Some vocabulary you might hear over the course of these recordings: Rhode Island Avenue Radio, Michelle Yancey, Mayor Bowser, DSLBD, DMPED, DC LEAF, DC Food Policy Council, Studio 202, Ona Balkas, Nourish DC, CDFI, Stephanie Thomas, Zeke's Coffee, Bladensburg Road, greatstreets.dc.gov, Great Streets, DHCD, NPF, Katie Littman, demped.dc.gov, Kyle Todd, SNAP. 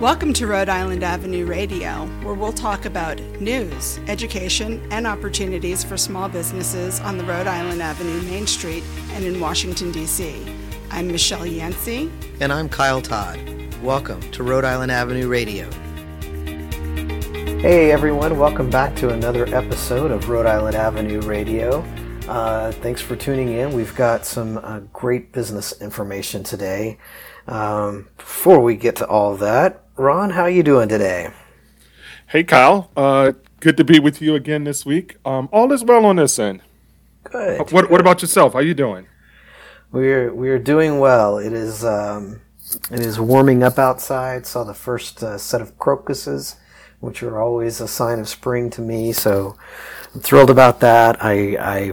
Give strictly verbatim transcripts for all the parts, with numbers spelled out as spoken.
Welcome to Rhode Island Avenue Radio, where we'll talk about news, education, and opportunities for small businesses on the Rhode Island Avenue Main Street and in Washington, D C. I'm Michelle Yancey. And I'm Kyle Todd. Welcome to Rhode Island Avenue Radio. Hey everyone, welcome back to another episode of Rhode Island Avenue Radio. Uh, thanks for tuning in. We've got some uh, great business information today. Um, before we get to all that, Ron, how you doing today? Hey Kyle, uh, good to be with you again this week. Um, all is well on this end. Good. Uh, what, what about yourself? How you doing? We're we're doing well. It is um, it is warming up outside. Saw the first uh, set of crocuses, which are always a sign of spring to me. So I'm thrilled about that. I I,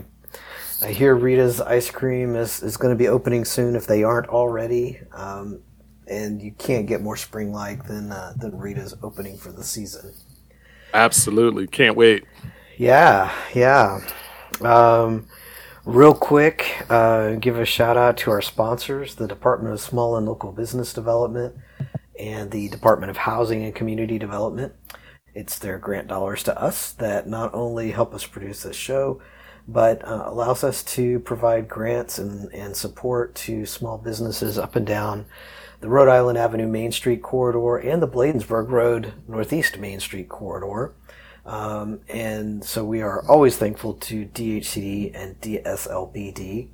I hear Rita's Ice Cream is, is going to be opening soon if they aren't already. Um, and you can't get more spring-like than uh, than Rita's opening for the season. Absolutely, can't wait. Yeah, yeah. Um, Real quick, uh, give a shout out to our sponsors, the Department of Small and Local Business Development and the Department of Housing and Community Development. It's their grant dollars to us that not only help us produce this show, but uh, allows us to provide grants and, and support to small businesses up and down the Rhode Island Avenue Main Street corridor and the Bladensburg Road Northeast Main Street corridor. Um, and so we are always thankful to D H C D and D S L B D.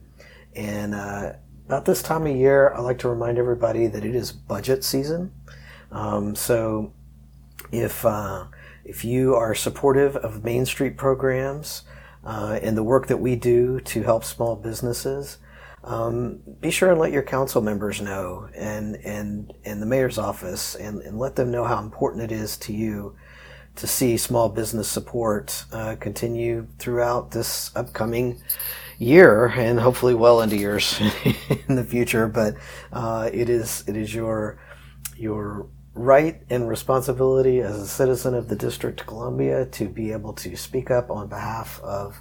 And uh, about this time of year, I like to remind everybody that it is budget season. Um, so if uh, if you are supportive of Main Street programs uh, and the work that we do to help small businesses, um, be sure and let your council members know and and, and the mayor's office and, and let them know how important it is to you to see small business support uh, continue throughout this upcoming year and hopefully well into years in the future. But uh, it is it is your your right and responsibility as a citizen of the District of Columbia to be able to speak up on behalf of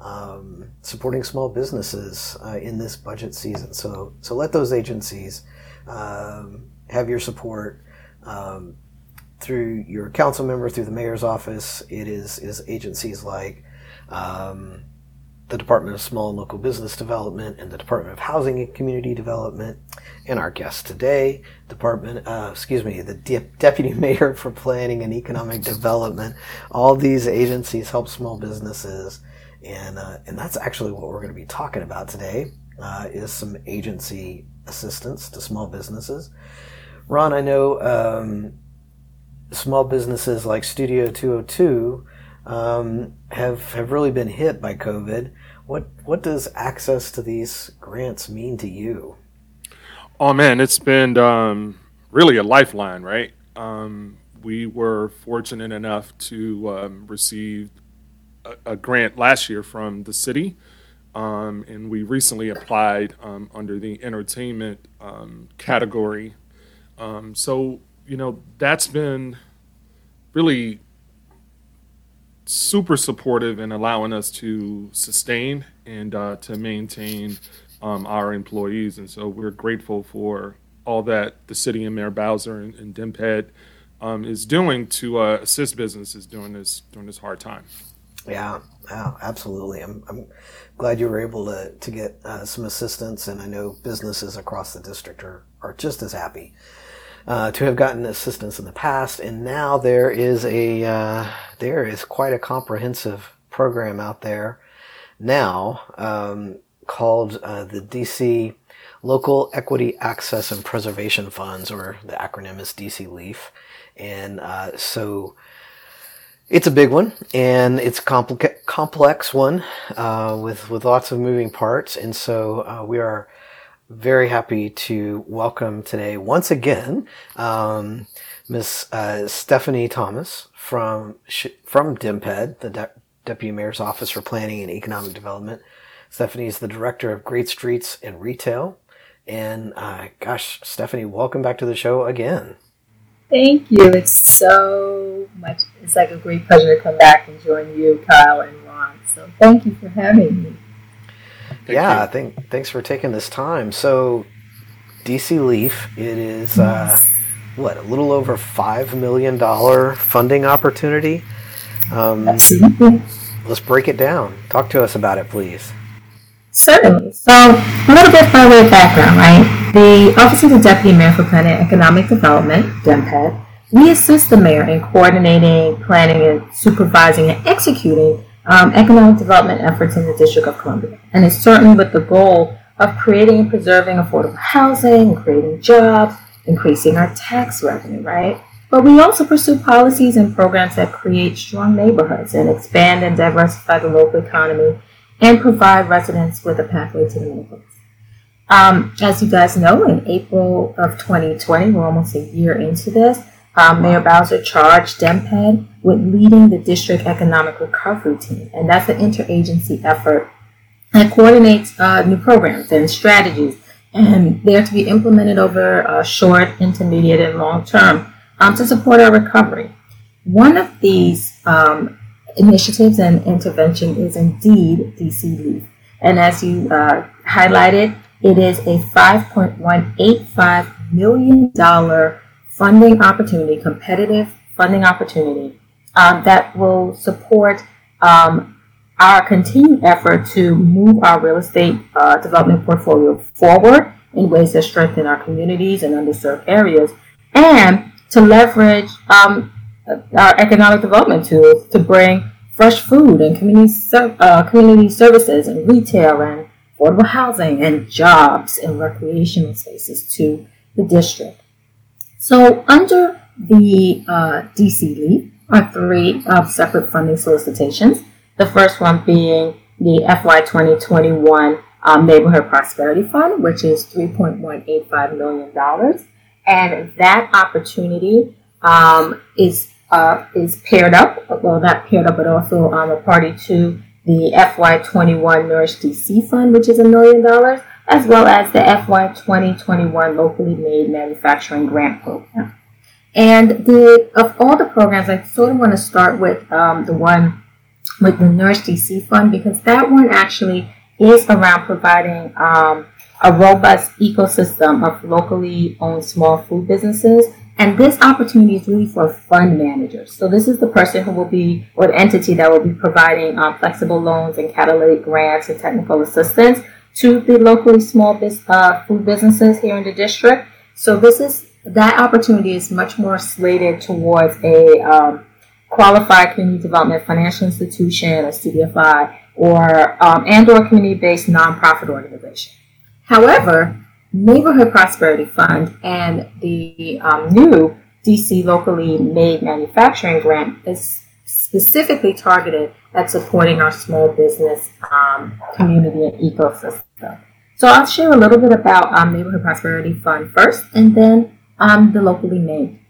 um, supporting small businesses uh, in this budget season. So so let those agencies um, have your support. Um, Through your council member, through the mayor's office, it is is agencies like um, the Department of Small and Local Business Development and the Department of Housing and Community Development, and our guest today, Department, uh, excuse me, the De- Deputy Mayor for Planning and Economic Development. All these agencies help small businesses, and uh, and that's actually what we're going to be talking about today uh, is some agency assistance to small businesses. Ron, I know. Um, Small businesses like Studio two oh two um, have have really been hit by COVID. What what does access to these grants mean to you? Oh man, it's been um, really a lifeline, right? Um, we were fortunate enough to um, receive a, a grant last year from the city, um, and we recently applied um, under the entertainment um, category. Um, so. You know, that's been really super supportive in allowing us to sustain and uh, to maintain um, our employees. And so we're grateful for all that the city and Mayor Bowser and, and DMPED um, is doing to uh, assist businesses during this during this hard time. Yeah, yeah, absolutely. I'm, I'm glad you were able to, to get uh, some assistance. And I know businesses across the district are, are just as happy Uh, to have gotten assistance in the past, and now there is a uh, there is quite a comprehensive program out there now um, called uh, the D C Local Equity Access and Preservation Funds, or the acronym is D C LEAF, and uh, so it's a big one and it's complica- complex one uh, with with lots of moving parts, and so uh, we are very happy to welcome today once again um, Miss uh, Stephanie Thomas from from DMPED, the De- Deputy Mayor's Office for Planning and Economic Development. Stephanie is the Director of Great Streets and Retail. And uh, gosh, Stephanie, welcome back to the show again. Thank you. It's so much. It's like a great pleasure to come back and join you, Kyle and Ron. So thank you for having me. Thank yeah, thank, thanks for taking this time. So, D C LEAF, it is uh, what, a little over five million dollars funding opportunity. Um, Absolutely. Let's break it down. Talk to us about it, please. Certainly. So a little bit by way of background, right? The Office of the Deputy Mayor for Planning and Economic Development, D M P E D, we assist the mayor in coordinating, planning, and supervising and executing um, economic development efforts in the District of Columbia. And it's certainly with the goal of creating and preserving affordable housing, creating jobs, increasing our tax revenue, right? But we also pursue policies and programs that create strong neighborhoods and expand and diversify the local economy and provide residents with a pathway to the neighborhoods. Um, as you guys know, in April of twenty twenty, we're almost a year into this, um, Mayor Bowser charged D M P E D with leading the District Economic Recovery Team, and that's an interagency effort that coordinates uh, new programs and strategies, and they're to be implemented over uh, short, intermediate, and long term um, to support our recovery. One of these um, initiatives and intervention is indeed D C LEAF, and as you uh, highlighted, it is a five point one eight five million dollars funding opportunity, competitive funding opportunity um, that will support um, our continued effort to move our real estate uh, development portfolio forward in ways that strengthen our communities and underserved areas, and to leverage um, our economic development tools to bring fresh food and community ser- uh, community services and retail and affordable housing and jobs and recreational spaces to the district. So under the uh, D C LEAF are three uh, separate funding solicitations, the first one being the F Y twenty twenty-one um, Neighborhood Prosperity Fund, which is three point one eight five million dollars, and that opportunity um, is Uh, is paired up, well not paired up, but also um, a party to the F Y twenty-one Nourish D C Fund, which is a million dollars, as well as the F Y twenty twenty-one Locally Made Manufacturing Grant Program. And the of all the programs, I sort of want to start with um, the one with the Nourish D C Fund, because that one actually is around providing um, a robust ecosystem of locally owned small food businesses. And this opportunity is really for fund managers. So this is the person who will be, or the entity that will be providing um, flexible loans and catalytic grants and technical assistance to the locally small biz, uh, food businesses here in the district. So this is, that opportunity is much more slated towards a um, qualified community development financial institution, a C D F I, or um, and or community-based nonprofit organization. However, Neighborhood Prosperity Fund and the um, new D C Locally Made Manufacturing Grant is specifically targeted at supporting our small business um, community and ecosystem. So I'll share a little bit about um, Neighborhood Prosperity Fund first, and then um, the Locally Made.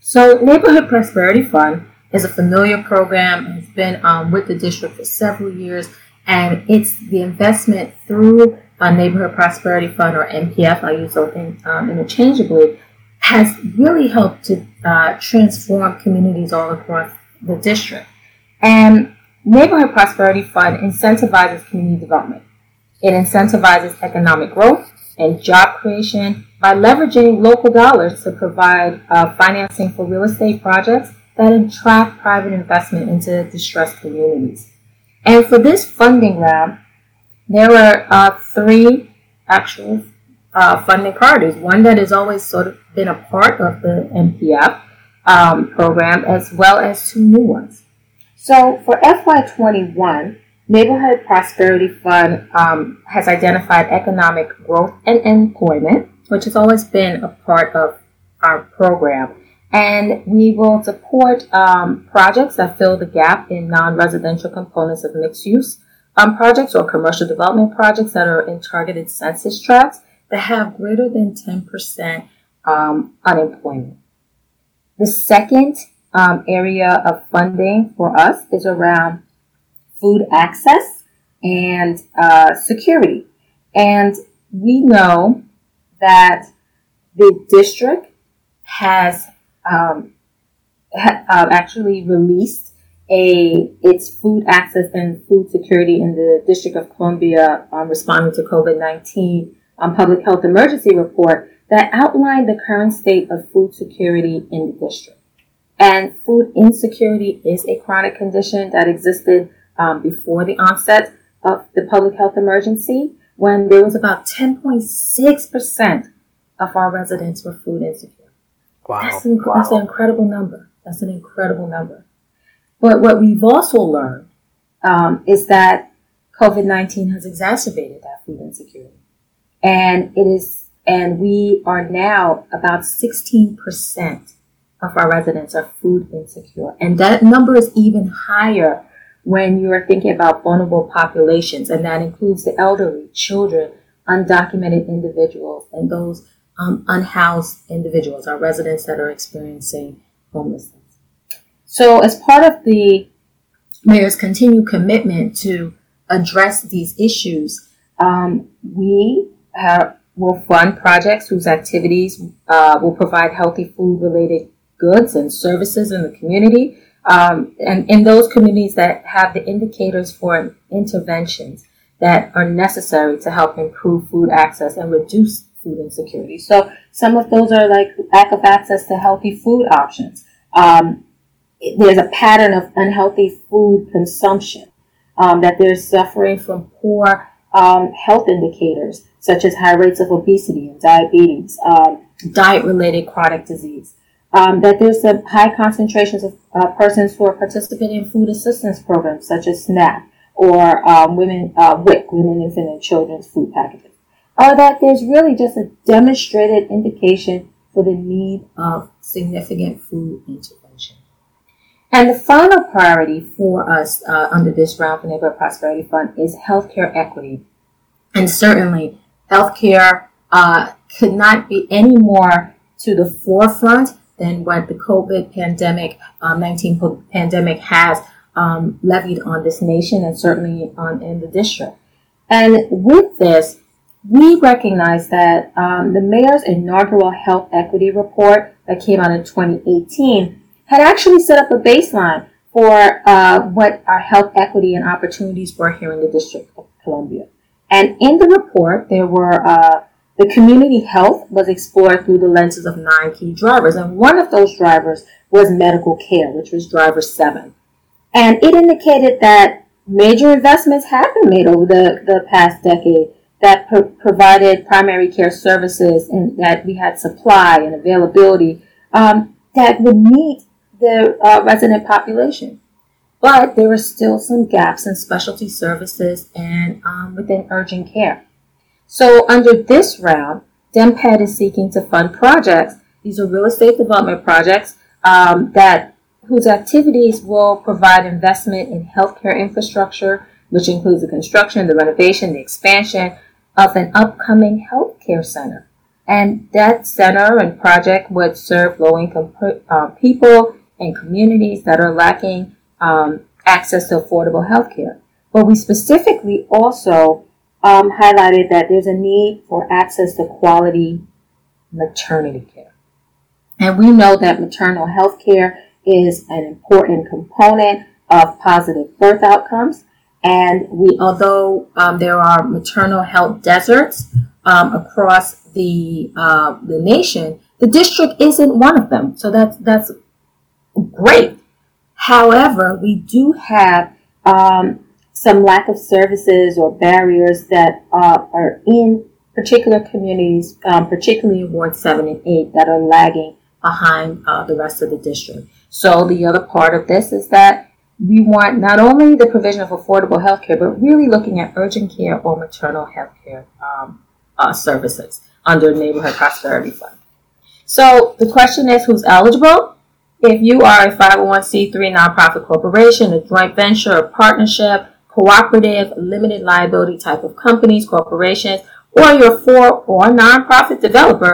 So Neighborhood Prosperity Fund is a familiar program. It's been um, with the district for several years, and it's the investment through Uh, Neighborhood Prosperity Fund, or N P F, I use those things um, interchangeably, has really helped to uh, transform communities all across the district. And Neighborhood Prosperity Fund incentivizes community development. It incentivizes economic growth and job creation by leveraging local dollars to provide uh, financing for real estate projects that attract private investment into distressed communities. And for this funding round, there were uh, three actual uh, funding priorities. One that has always sort of been a part of the N P F um, program, as well as two new ones. So for F Y twenty-one, Neighborhood Prosperity Fund um, has identified economic growth and employment, which has always been a part of our program. And we will support um, projects that fill the gap in non-residential components of mixed use Um, projects or commercial development projects that are in targeted census tracts that have greater than ten percent um, unemployment. The second um, area of funding for us is around food access and uh, security. And we know that the district has um, ha- uh, actually released A, its food access and food security in the District of Columbia um, responding to COVID nineteen um, public health emergency report that outlined the current state of food security in the district. And food insecurity is a chronic condition that existed um, before the onset of the public health emergency, when there was about ten point six percent of our residents were food insecure. Wow. That's an, wow. that's an incredible number. That's an incredible number. But what we've also learned um, is that COVID nineteen has exacerbated that food insecurity. And it is, and we are now about sixteen percent of our residents are food insecure. And that number is even higher when you are thinking about vulnerable populations, and that includes the elderly, children, undocumented individuals, and those um, unhoused individuals, our residents that are experiencing homelessness. So as part of the mayor's continued commitment to address these issues, um, we have, will fund projects whose activities uh, will provide healthy food-related goods and services in the community, um, and in those communities that have the indicators for interventions that are necessary to help improve food access and reduce food insecurity. So some of those are like lack of access to healthy food options. Um, there's a pattern of unhealthy food consumption, um, that they're suffering from poor um, health indicators, such as high rates of obesity and diabetes, um, diet-related chronic disease. Um, that there's some high concentrations of uh, persons who are participating in food assistance programs such as SNAP or um, women uh, W I C, Women, Infant, and Children's Food Packages, or that there's really just a demonstrated indication for the need of significant food intervention. And the final priority for us uh, under this round for Neighborhood Prosperity Fund is healthcare equity. And certainly, healthcare uh, could not be any more to the forefront than what the COVID pandemic, um, nineteen pandemic has um, levied on this nation and certainly on in the district. And with this, we recognize that um, the mayor's inaugural health equity report that came out in twenty eighteen had actually set up a baseline for uh, what our health equity and opportunities were here in the District of Columbia. And in the report, there were uh, the community health was explored through the lenses of nine key drivers, and one of those drivers was medical care, which was driver seven. And it indicated that major investments have been made over the, the past decade that pro- provided primary care services, and that we had supply and availability um, that would meet the uh, resident population. But there were still some gaps in specialty services and um, within urgent care. So under this round, DEMPED is seeking to fund projects. These are real estate development projects um, that whose activities will provide investment in healthcare infrastructure, which includes the construction, the renovation, the expansion of an upcoming healthcare center. And that center and project would serve low-income uh, people and communities that are lacking um, access to affordable healthcare. But we specifically also Um, highlighted that there's a need for access to quality maternity care. And we know that maternal health care is an important component of positive birth outcomes. And we, although um, there are maternal health deserts um, across the uh, the nation, the district isn't one of them. So that's, that's great. However, we do have Um, some lack of services or barriers that uh, are in particular communities, um, particularly in Ward seven and eight, that are lagging behind uh, the rest of the district. So the other part of this is that we want not only the provision of affordable health care, but really looking at urgent care or maternal health care um, uh, services under Neighborhood Prosperity Fund. So the question is, who's eligible? If you are a five oh one c three nonprofit corporation, a joint venture, a partnership, cooperative, limited liability type of companies, corporations, or your for or nonprofit developer,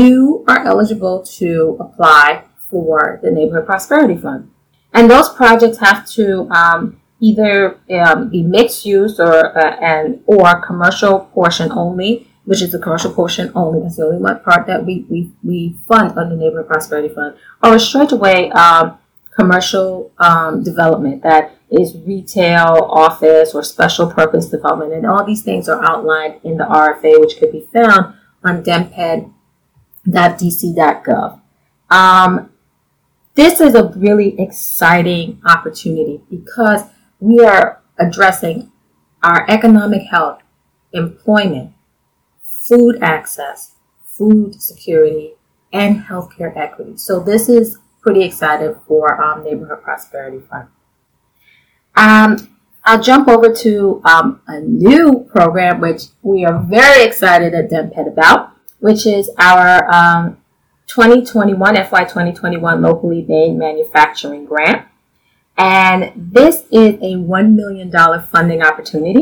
you are eligible to apply for the Neighborhood Prosperity Fund. And those projects have to um, either um, be mixed use or uh, and or commercial portion only, which is the commercial portion only. That's the only one part that we we, we fund under the Neighborhood Prosperity Fund, or a straightaway um, commercial um, development that is retail, office, or special purpose development. And all these things are outlined in the R F A, which could be found on DEMPED D S L B D dot D C dot gov. Um, this is a really exciting opportunity because we are addressing our economic health, employment, food access, food security, and healthcare equity. So this is pretty exciting for um, Neighborhood Prosperity Fund. Um, I'll jump over to um, a new program which we are very excited at D M P E D about, which is our um, twenty twenty-one, F Y twenty twenty-one locally made manufacturing grant. And this is a one million dollars funding opportunity.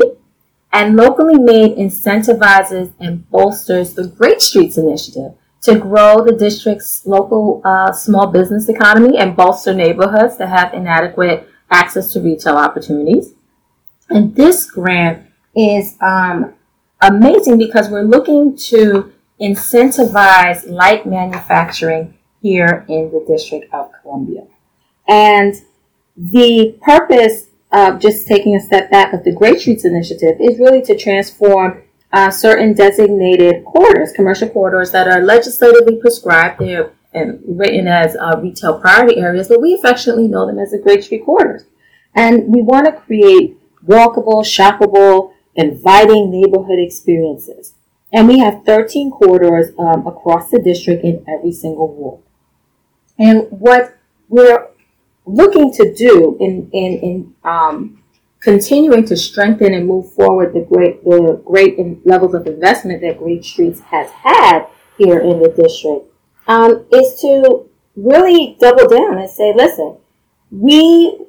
And locally made incentivizes and bolsters the Great Streets initiative to grow the district's local uh, small business economy and bolster neighborhoods that have inadequate access to retail opportunities. And this grant is um, amazing because we're looking to incentivize light manufacturing here in the District of Columbia. And the purpose of just taking a step back with the Great Streets Initiative is really to transform uh, certain designated corridors, commercial corridors that are legislatively prescribed. They're and written as uh, retail priority areas, but we affectionately know them as the Great Street Corridors. And we want to create walkable, shoppable, inviting neighborhood experiences. And we have thirteen corridors um, across the district in every single ward. And what we're looking to do in in, in um, continuing to strengthen and move forward the great the great in levels of investment that Great Streets has had here in the district um, is to really double down and say, listen, we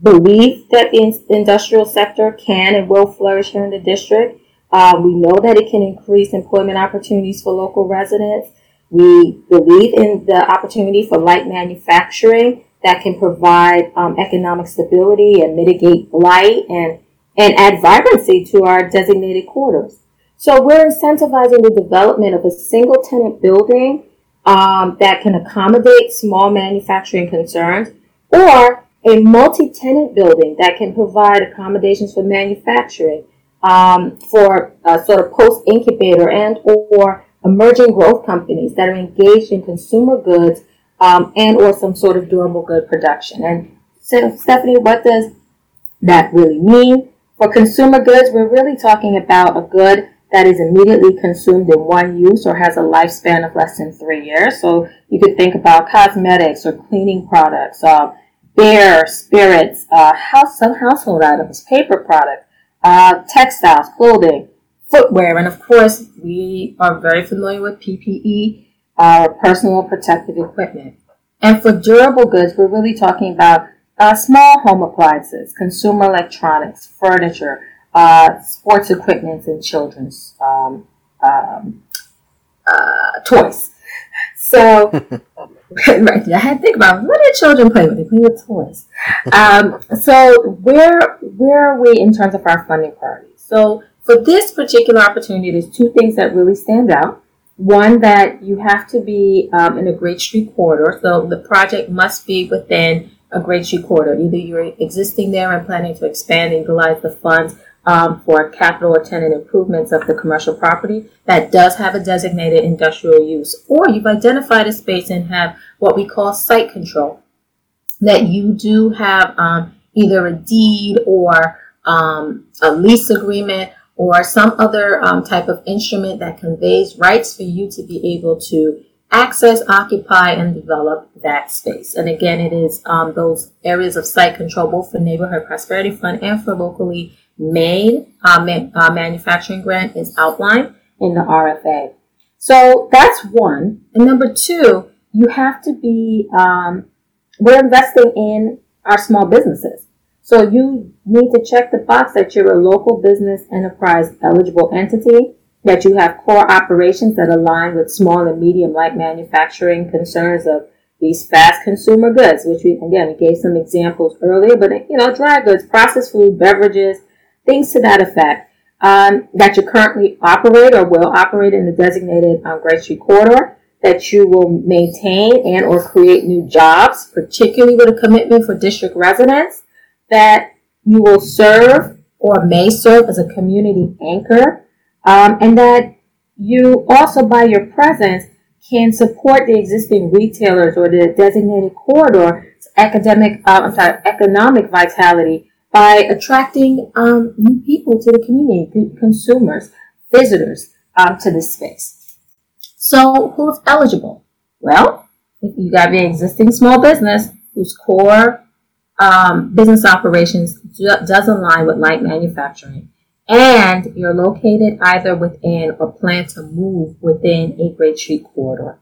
believe that the industrial sector can and will flourish here in the district. Uh, we know that it can increase employment opportunities for local residents. We believe in the opportunity for light manufacturing that can provide um, economic stability and mitigate blight and, and add vibrancy to our designated quarters. So we're incentivizing the development of a single-tenant building um, that can accommodate small manufacturing concerns, or a multi-tenant building that can provide accommodations for manufacturing, Um, for uh, sort of post-incubator and or emerging growth companies that are engaged in consumer goods um, and or some sort of durable good production. And so, Stephanie, what does that really mean? For consumer goods, we're really talking about a good that is immediately consumed in one use or has a lifespan of less than three years. So you could think about cosmetics or cleaning products, uh, beer, spirits, uh, house, some household items, paper products, Uh, textiles, clothing, footwear, and of course, we are very familiar with P P E, uh, personal protective equipment. And for durable goods, we're really talking about uh, small home appliances, consumer electronics, furniture, uh, sports equipment, and children's um, um, uh, toys. So, right, I had to think about what do children play with? They play with toys. Um, so where where are we in terms of our funding priorities? So for this particular opportunity, there's two things that really stand out. One, that you have to be um, in a Great Street corridor. So the project must be within a Great Street corridor. Either you're existing there and planning to expand and utilize the funds um, for capital or tenant improvements of the commercial property that does have a designated industrial use, or you've identified a space and have what we call site control, that you do have um, either a deed or um, a lease agreement or some other um, type of instrument that conveys rights for you to be able to access, occupy, and develop that space. And again, it is um, those areas of site control, both for Neighborhood Prosperity Fund and for locally made uh, man, uh, manufacturing grant, is outlined in the R F A. So that's one. And number two, you have to be, um, we're investing in our small businesses. So you need to check the box that you're a local business enterprise eligible entity, that you have core operations that align with small and medium-like manufacturing concerns of these fast consumer goods, which we, again, we gave some examples earlier, but, you know, dry goods, processed food, beverages, things to that effect, um, that you currently operate or will operate in the designated um, Great Street Corridor, that you will maintain and or create new jobs, particularly with a commitment for district residents, that you will serve or may serve as a community anchor, Um, and that you also, by your presence, can support the existing retailers or the designated corridor academic, uh, I'm sorry, economic vitality by attracting um, new people to the community, consumers, visitors um, to this space. So who is eligible? Well, if you got your existing small business whose core um, business operations do, does align with light manufacturing, and you're located either within or plan to move within a Great Street corridor.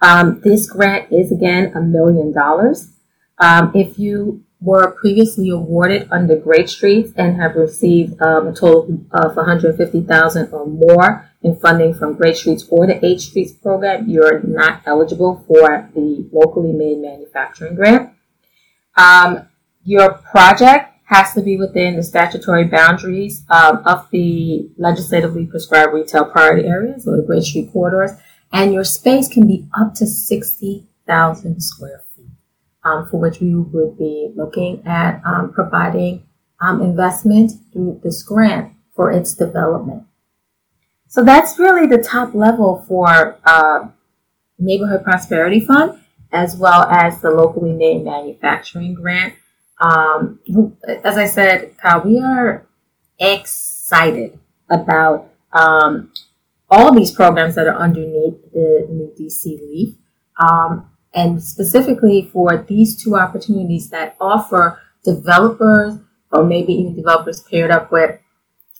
Um, this grant is, again, a million dollars. Um, if you were previously awarded under Great Streets and have received um, a total of one hundred fifty thousand dollars or more in funding from Great Streets or the H Streets program, you're not eligible for the locally made manufacturing grant. Um, your project has to be within the statutory boundaries um, of the legislatively prescribed retail priority areas or the Great Street corridors, and your space can be up to sixty thousand square feet, um, for which we would be looking at um, providing um, investment through this grant for its development. So that's really the top level for uh, Neighborhood Prosperity Fund, as well as the locally made manufacturing grant. Um, as I said, Kyle, we are excited about um, all these programs that are underneath the new D C LEAF, um, and specifically for these two opportunities that offer developers, or maybe even developers paired up with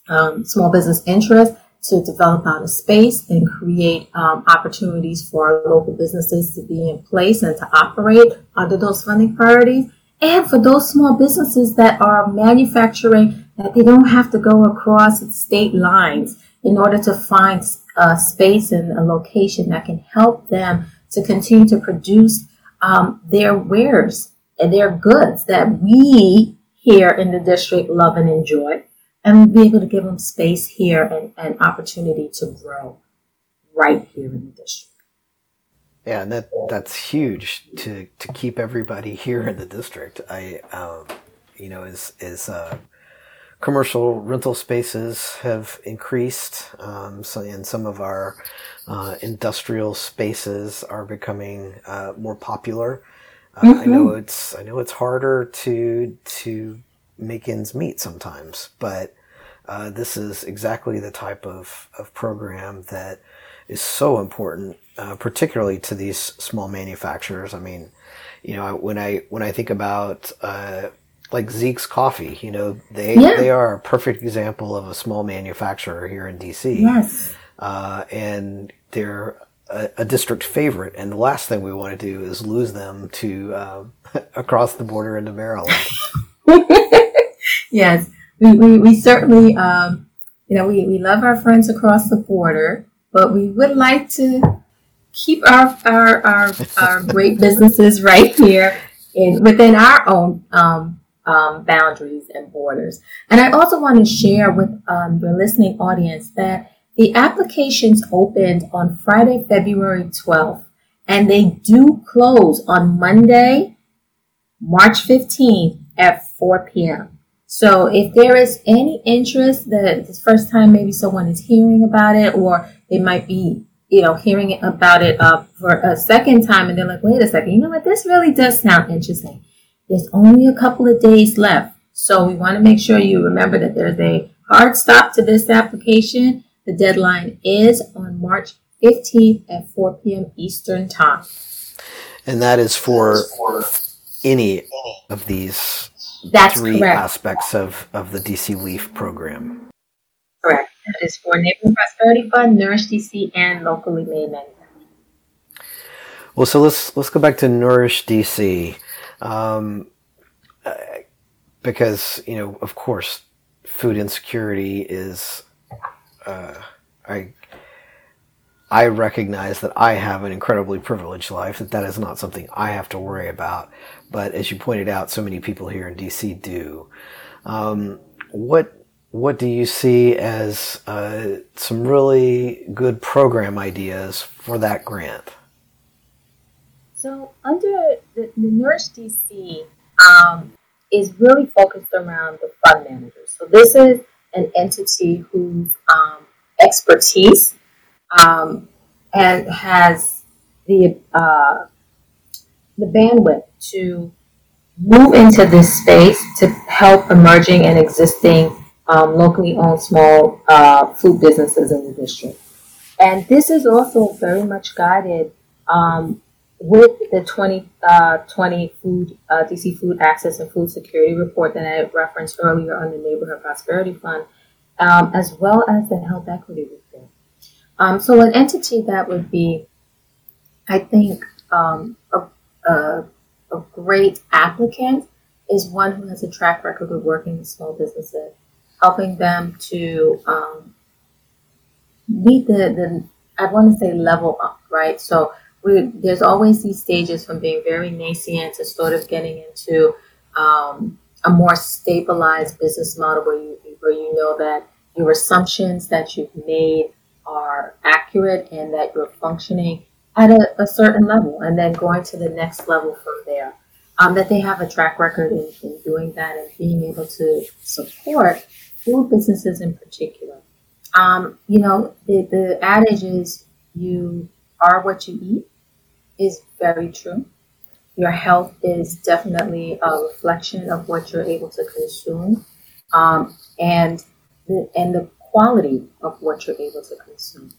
um, small business interests, to develop out a space and create um, opportunities for local businesses to be in place and to operate under those funding priorities. And for those small businesses that are manufacturing, that they don't have to go across state lines in order to find a space and a location that can help them to continue to produce um, their wares and their goods that we here in the district love and enjoy, and be able to give them space here and an opportunity to grow right here in the district. Yeah, and that, that's huge to, to keep everybody here in the district. I, um, you know, as, as uh, commercial rental spaces have increased, um, so, and some of our uh, industrial spaces are becoming uh, more popular. Uh, mm-hmm. I know it's I know it's harder to to make ends meet sometimes, but uh, this is exactly the type of, of program that is so important. Uh, particularly to these small manufacturers. I mean, you know, when I when I think about uh, like Zeke's Coffee, you know, they yeah. they are a perfect example of a small manufacturer here in D C. Yes, uh, and they're a, a district favorite. And the last thing we want to do is lose them to uh, across the border into Maryland. Yes, we we, we certainly um, you know we, we love our friends across the border, but we would like to keep our our our, our great businesses right here in within our own um, um, boundaries and borders. And I also want to share with um, your listening audience that the applications opened on Friday, February twelfth, and they do close on Monday, March fifteenth at four p.m. So if there is any interest, that it's the first time maybe someone is hearing about it, or it might be, you know, hearing about it uh, for a second time, and they're like, wait a second, you know what, this really does sound interesting. There's only a couple of days left. So we want to make sure you remember that there's a hard stop to this application. The deadline is on March fifteenth at four p.m. Eastern time. And that is for any of these That's three correct. aspects of, of the D C LEAF program. Correct. That is for Neighborhood Prosperity Fund, Nourish D C, and locally made manufacturing. Well, so let's let's go back to Nourish D C, um, uh, because you know, of course, food insecurity is. Uh, I I recognize that I have an incredibly privileged life, that that is not something I have to worry about. But as you pointed out, so many people here in D C do. Um, what What do you see as uh, some really good program ideas for that grant? So under the, the Nourish D C um, is really focused around the fund managers. So this is an entity whose um, expertise um, and has the uh, the bandwidth to move into this space to help emerging and existing um, locally owned small uh, food businesses in the district. And this is also very much guided um, with the twenty twenty food uh, D C Food Access and Food Security Report that I referenced earlier on the Neighborhood Prosperity Fund, um, as well as the Health Equity Report. Um, so an entity that would be, I think, um, a, a, a great applicant is one who has a track record of working with small businesses, helping them to um, meet the, the, I want to say level up, right? So we, there's always these stages from being very nascent to sort of getting into um, a more stabilized business model where you, where you know that your assumptions that you've made are accurate and that you're functioning at a, a certain level, and then going to the next level from there. Um, that they have a track record in, in doing that and being able to support food businesses in particular. Um, you know, the, the adage is you are what you eat is very true. Your health is definitely a reflection of what you're able to consume, um, and the, and the quality of what you're able to consume.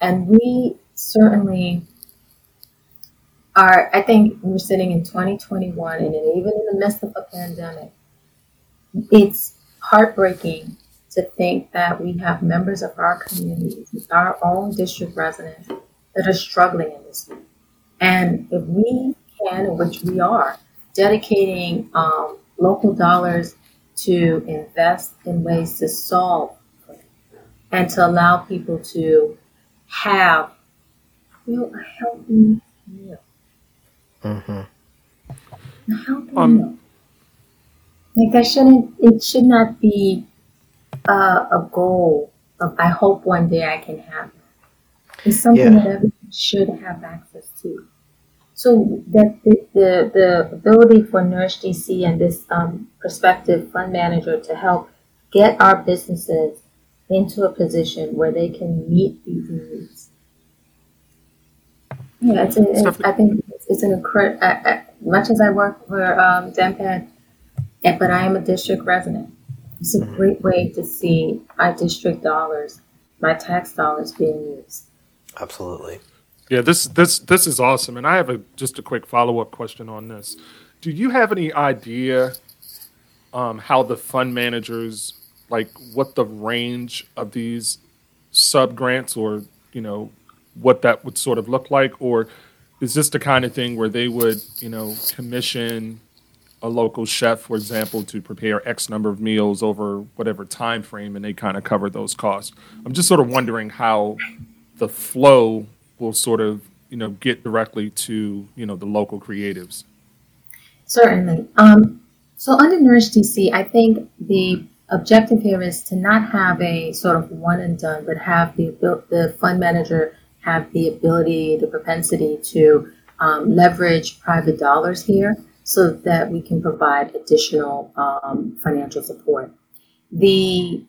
And we certainly are, I think we're sitting in twenty twenty-one, and even in the midst of a pandemic, it's heartbreaking to think that we have members of our communities, our own district residents, that are struggling in this way. And if we can, which we are, dedicating um, local dollars to invest in ways to solve and to allow people to have real a healthy meal. Mm-hmm. A healthy um, meal. Like that shouldn't, it should not be a, a goal of I hope one day I can have it. It's something yeah. that everyone should have access to. So that the, the, the ability for Nourish D C and this um, prospective fund manager to help get our businesses into a position where they can meet these needs. Yeah, it's. A, it's I think it's, it's an incredible. Much as I work for um, DMPED, and, but I am a district resident. It's a great way to see my district dollars, my tax dollars, being used. Absolutely. Yeah, this this this is awesome, and I have a just a quick follow up question on this. Do you have any idea um, how the fund managers? Like what the range of these sub grants, or, you know, what that would sort of look like? Or is this the kind of thing where they would, you know, commission a local chef, for example, to prepare X number of meals over whatever time frame, and they kind of cover those costs? I'm just sort of wondering how the flow will sort of, you know, get directly to, you know, the local creatives. Certainly. Um, so under Nourish D C, I think the objective here is to not have a sort of one and done, but have the the fund manager have the ability, the propensity to um, leverage private dollars here so that we can provide additional um, financial support. The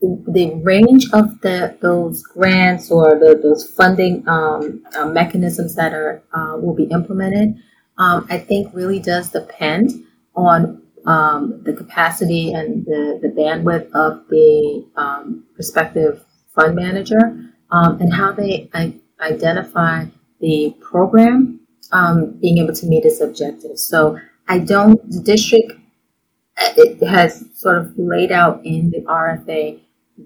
the range of the those grants or the, those funding um, uh, mechanisms that are uh, will be implemented, um, I think really does depend on Um, the capacity and the, the bandwidth of the um, prospective fund manager, um, and how they I- identify the program um, being able to meet its objectives. So I don't, the district it has sort of laid out in the R F A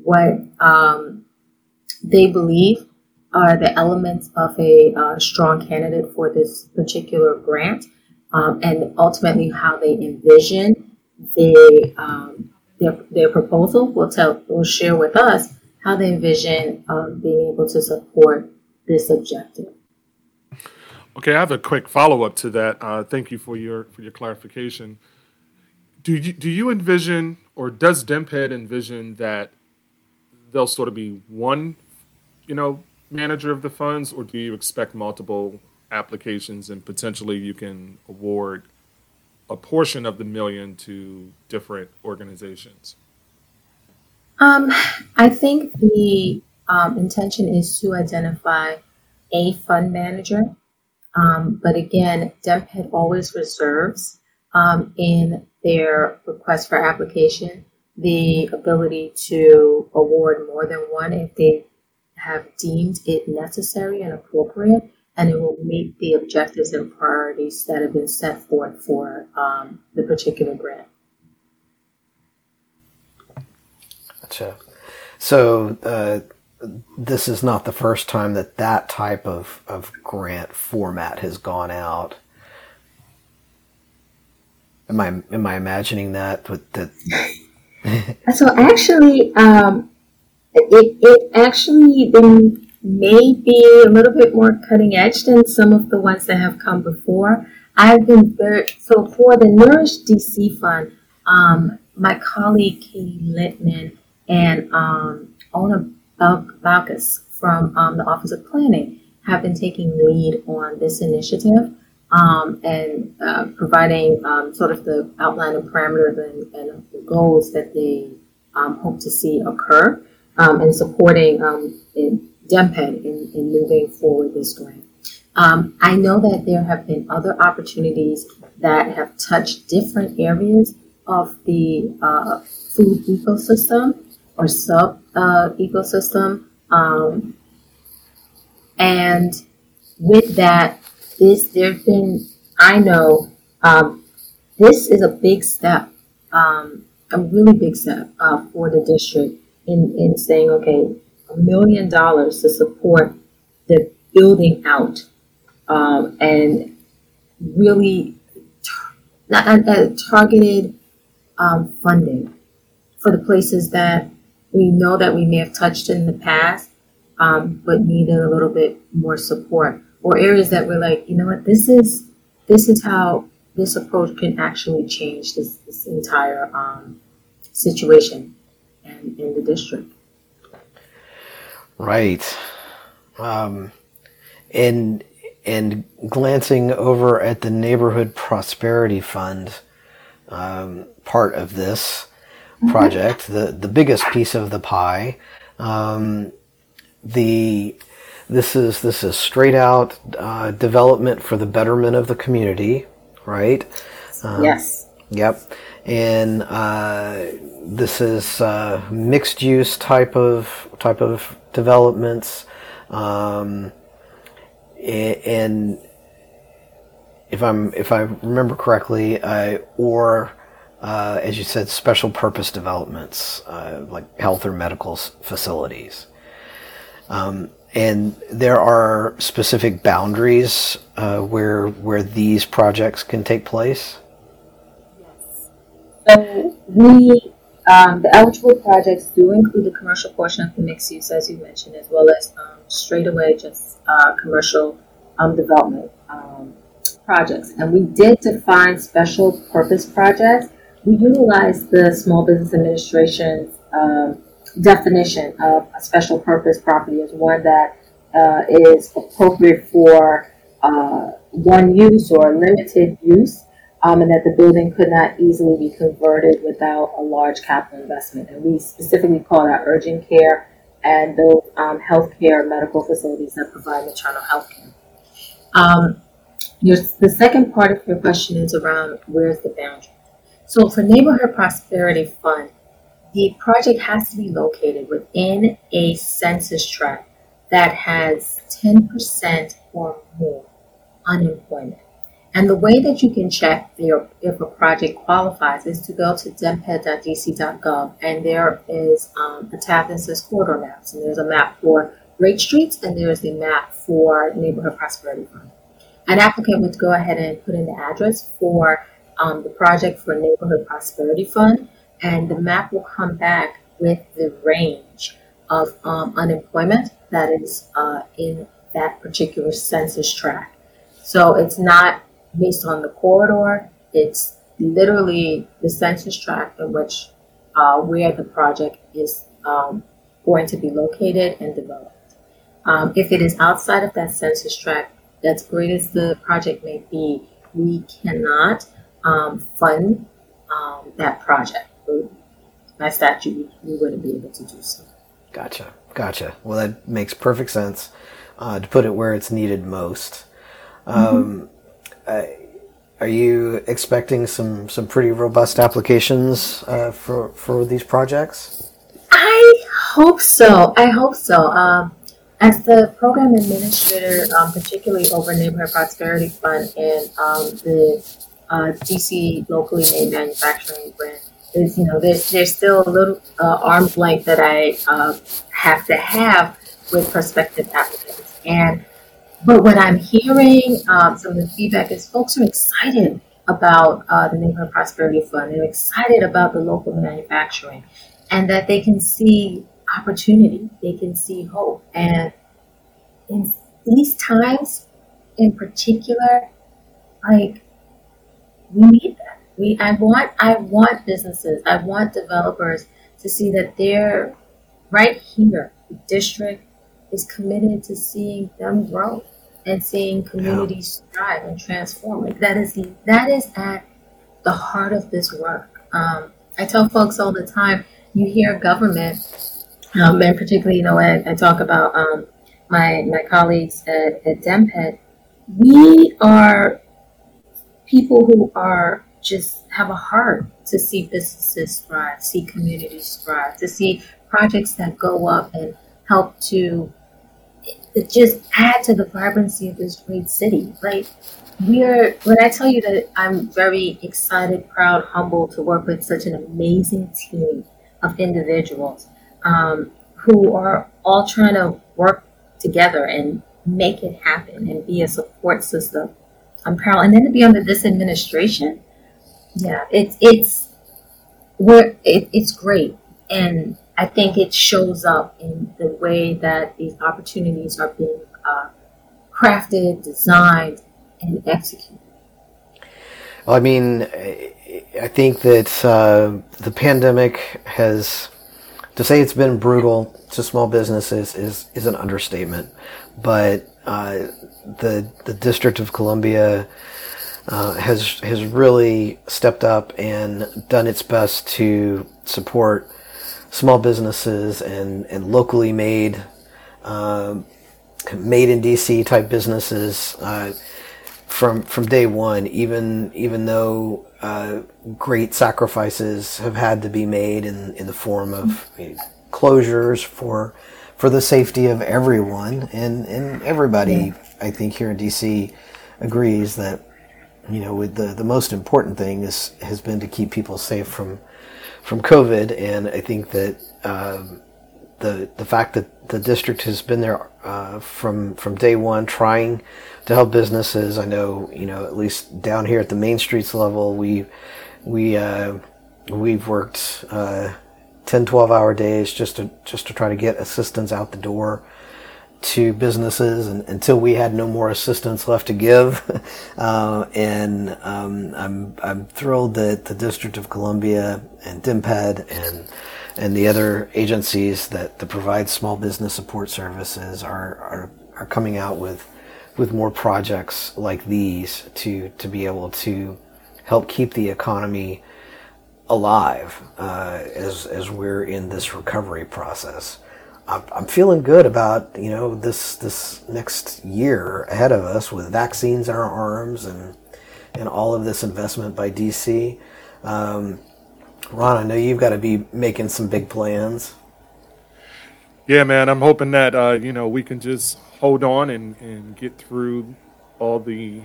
what um, they believe are the elements of a uh, strong candidate for this particular grant. Um, and ultimately, how they envision the, um, their their proposal will tell will share with us how they envision um, being able to support this objective. Okay, I have a quick follow up to that. Uh, thank you for your for your clarification. Do you do you envision, or does DMPED envision, that there'll sort of be one, you know, manager of the funds, or do you expect multiple applications, and potentially you can award a portion of the million to different organizations? Um, I think the um, intention is to identify a fund manager Um, but again, DMPED always reserves um, in their request for application the ability to award more than one if they have deemed it necessary and appropriate, and it will meet the objectives and priorities that have been set forth for um, the particular grant. Gotcha. So uh, this is not the first time that that type of, of grant format has gone out. Am I am I imagining that? With the... So actually, um, it it actually then may be a little bit more cutting edge than some of the ones that have come before. I've been very so for the Nourish D C Fund. Um, my colleague Katie Littman and um, Ona Balkas from um, the Office of Planning have been taking lead on this initiative um, and uh, providing um, sort of the outline and parameters and, and the goals that they um, hope to see occur um, and supporting um, in DMPED in, in moving forward this grant. Um, I know that there have been other opportunities that have touched different areas of the uh, food ecosystem or sub uh, ecosystem. Um, and with that, this, there've been, I know, um, this is a big step, um, a really big step uh, for the district in, in saying, okay, a million dollars to support the building out um, and really tar- not, uh, targeted um, funding for the places that we know that we may have touched in the past, um, but needed a little bit more support, or areas that we're like, you know what, this is this is how this approach can actually change this, this entire um, situation in, in the district. Right. Um, and and glancing over at the Neighborhood Prosperity Fund um, part of this project, the, the biggest piece of the pie. Um, the this is this is straight out uh, development for the betterment of the community, right? Um, yes. Yep. And uh, this is uh, mixed use type of type of developments, um, and if I'm if I remember correctly, I, or Uh, as you said, special purpose developments, uh, like health or medical s- facilities. Um, and there are specific boundaries uh, where where these projects can take place? Yes. So we, um, the eligible projects do include the commercial portion of the mixed use, as you mentioned, as well as um, straight away just uh, commercial um, development um, projects. And we did define special purpose projects. We utilize the Small Business Administration's uh, definition of a special purpose property as one that uh, is appropriate for uh, one use or limited use, um, and that the building could not easily be converted without a large capital investment. And we specifically call out urgent care and those um, healthcare medical facilities that provide maternal health care. Um, your, the second part of your question is around where's the boundary. So for Neighborhood Prosperity Fund, the project has to be located within a census tract that has ten percent or more unemployment. And the way that you can check if a project qualifies is to go to demped dot d c dot gov, and there is um, a tab that says corridor maps, and there's a map for Great Streets, and there's a map for Neighborhood Prosperity Fund. An applicant would go ahead and put in the address for Um, the project for Neighborhood Prosperity Fund, and the map will come back with the range of um, unemployment that is uh, in that particular census tract. So it's not based on the corridor, it's literally the census tract in which uh, where the project is um, going to be located and developed. Um, if it is outside of that census tract, as great as the project may be, we cannot Um, fund um, that project. By statute, we wouldn't be able to do so. Gotcha, gotcha. Well, that makes perfect sense uh, to put it where it's needed most. Um, uh, are you expecting some, some pretty robust applications uh, for for these projects? I hope so. I hope so. Um, as the program administrator, um, particularly over Neighborhood Prosperity Fund and um, the uh, D C locally made manufacturing grant, is you know there's there's still a little uh, arm's length that I uh, have to have with prospective applicants. And but what I'm hearing, um, some of the feedback is folks are excited about uh, the Neighborhood Prosperity Fund. They're excited about the local manufacturing, and that they can see opportunity, they can see hope. And in these times, in particular, like we need that. We, I want, I want businesses, I want developers to see that they're right here. The district is committed to seeing them grow and seeing communities thrive and transform. Like that is, that is at the heart of this work. Um, I tell folks all the time, you hear government, um, and particularly, you know, I, I talk about um, my my colleagues at, at DMPED. We are people who are just have a heart to see businesses thrive, see communities thrive, to see projects that go up and help to just add to the vibrancy of this great city. Like we're, when I tell you that I'm very excited, proud, humbled to work with such an amazing team of individuals um, who are all trying to work together and make it happen and be a support system. I'm proud. And then to be under this administration, Yeah, it's it's we're it, it's great, and I think it shows up in the way that these opportunities are being uh, crafted, designed, and executed. Well, I mean, I think that uh, the pandemic has, to say it's been brutal to small businesses is is an understatement, but uh, the the District of Columbia Uh, has has really stepped up and done its best to support small businesses and, and locally made uh, made in D C type businesses uh, from from day one. Even even though uh, great sacrifices have had to be made in, in the form of you know, closures for for the safety of everyone and and everybody, yeah. I think here in D C agrees that. You know, with the, the most important thing is has been to keep people safe from from COVID, and I think that um, the the fact that the district has been there uh, from from day one, trying to help businesses. I know, you know, at least down here at the Main Streets level, we we uh, we've worked uh, ten, twelve hour days just to just to try to get assistance out the door to businesses, and until we had no more assistance left to give. Uh, and um, I'm I'm thrilled that the District of Columbia and DMPED and and the other agencies that, that provide small business support services are, are are coming out with with more projects like these to to be able to help keep the economy alive uh, as as we're in this recovery process. I'm feeling good about, you know, this this next year ahead of us with vaccines in our arms and and all of this investment by D C. Um, Ron, I know you've got to be making some big plans. Yeah, man, I'm hoping that, uh, you know, we can just hold on and, and get through all the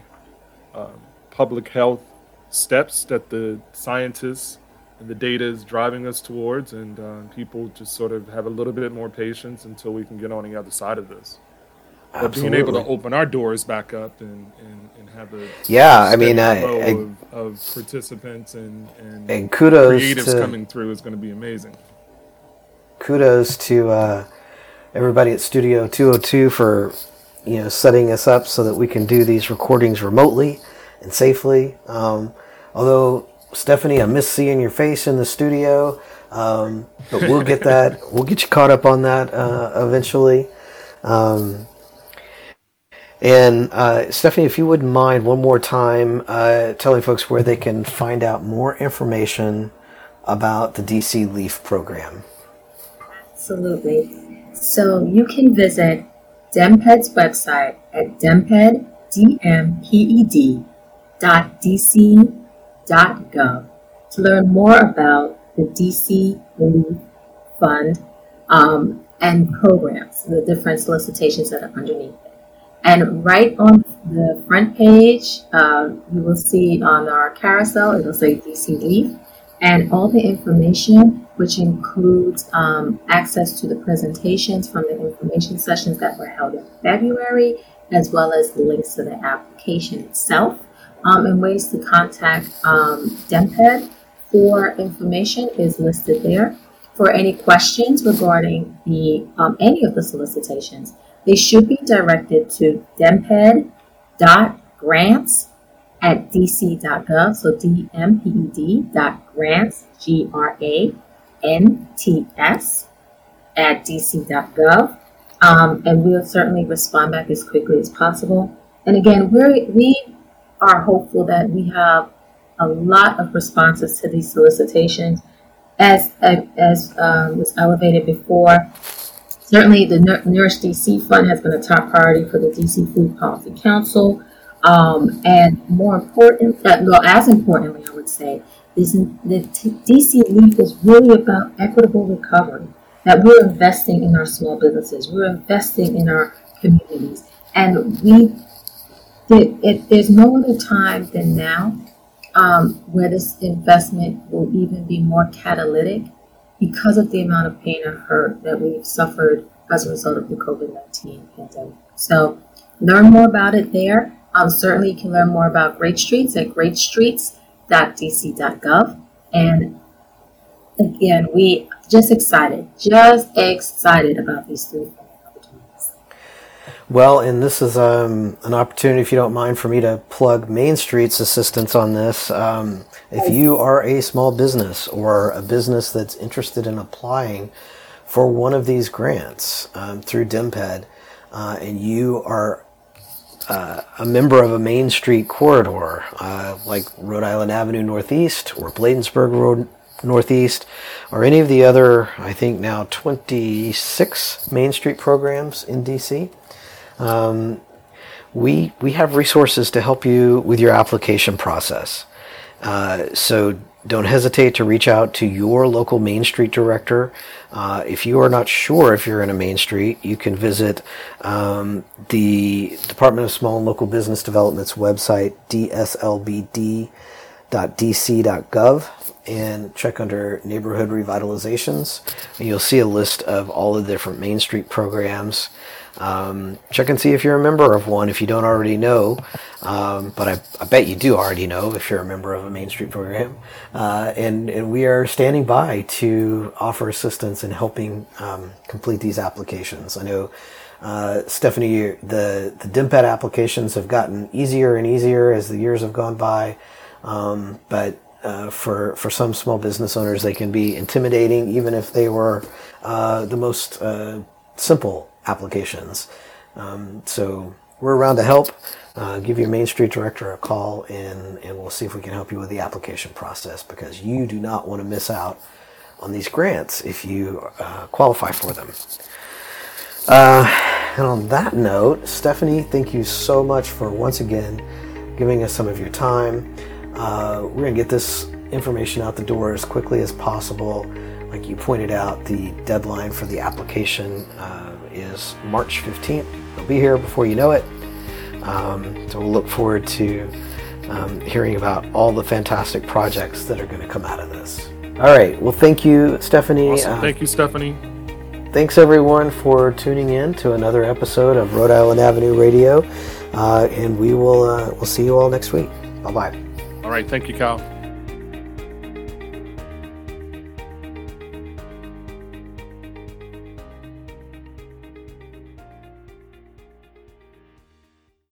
uh, public health steps that the scientists and the data is driving us towards, and uh, people just sort of have a little bit more patience until we can get on the other side of this. But being able to open our doors back up and, and, and have a yeah, I mean, I, I, of, of participants and and, and kudos creatives to, coming through is going to be amazing. Kudos to uh, everybody at Studio two oh two for you know setting us up so that we can do these recordings remotely and safely. Um, although. Stephanie, I miss seeing your face in the studio, um, but we'll get that. We'll get you caught up on that uh, eventually. Um, and uh, Stephanie, if you wouldn't mind, one more time uh, telling folks where they can find out more information about the D C LEAF program. Absolutely. So you can visit DMPED's website at demped dot d c dot gov. D M P E D dot D C dot gov to learn more about the D C Relief Fund um, and programs, the different solicitations that are underneath it. And right on the front page, uh, you will see on our carousel, it'll say D C LEAF, and all the information, which includes um, access to the presentations from the information sessions that were held in February, as well as links to the application itself, um, and ways to contact um, DMPED for information is listed there. For any questions regarding the um, any of the solicitations, they should be directed to demped dot grants at D C dot gov, so D M P E D dot grants, G R A N T S, at D C dot gov, um, and we'll certainly respond back as quickly as possible. And again, we're, we are hopeful that we have a lot of responses to these solicitations. As, as um, was elevated before, certainly the Nourish D C Fund has been a top priority for the D C Food Policy Council. Um, and more important, well, as importantly, I would say, is the D C LEAF is really about equitable recovery, that we're investing in our small businesses, we're investing in our communities. And we, the, it, there's no other time than now um, where this investment will even be more catalytic because of the amount of pain and hurt that we've suffered as a result of the COVID nineteen pandemic. So learn more about it there. Um, certainly you can learn more about Great Streets at great streets dot D C dot gov. And again, we just excited, just excited about these three opportunities. Well, and this is um, an opportunity, if you don't mind, for me to plug Main Street's assistance on this. Um, if you are a small business or a business that's interested in applying for one of these grants um, through DMPED, uh, and you are Uh, a member of a Main Street corridor, uh, like Rhode Island Avenue Northeast or Bladensburg Road Northeast, or any of the other, I think now twenty-six Main Street programs in D C, um, we we have resources to help you with your application process. Uh, so don't hesitate to reach out to your local Main Street director. Uh, if you are not sure if you're in a Main Street, you can visit um, the Department of Small and Local Business Development's website, D S L B D dot D C dot gov, and check under Neighborhood Revitalizations. And you'll see a list of all the different Main Street programs. Um, check and see if you're a member of one if you don't already know, um, but I, I bet you do already know if you're a member of a Main Street program, uh, and, and we are standing by to offer assistance in helping um, complete these applications. I know, uh, Stephanie, the, the DMPED applications have gotten easier and easier as the years have gone by, um, but Uh, for, for some small business owners, they can be intimidating, even if they were uh, the most uh, simple applications. Um, so we're around to help. Uh, give your Main Street director a call, and, and we'll see if we can help you with the application process, because you do not want to miss out on these grants if you uh, qualify for them. Uh, and on that note, Stephanie, thank you so much for once again giving us some of your time. Uh, we're going to get this information out the door as quickly as possible. Like you pointed out, the deadline for the application uh, is March fifteenth. It'll be here before you know it. Um, so we'll look forward to um, hearing about all the fantastic projects that are going to come out of this. All right. Well, thank you, Stephanie. Awesome. Uh, thank you, Stephanie. Thanks, everyone, for tuning in to another episode of Rhode Island Avenue Radio. Uh, and we will uh, we'll see you all next week. Bye-bye. All right. Thank you, Kyle.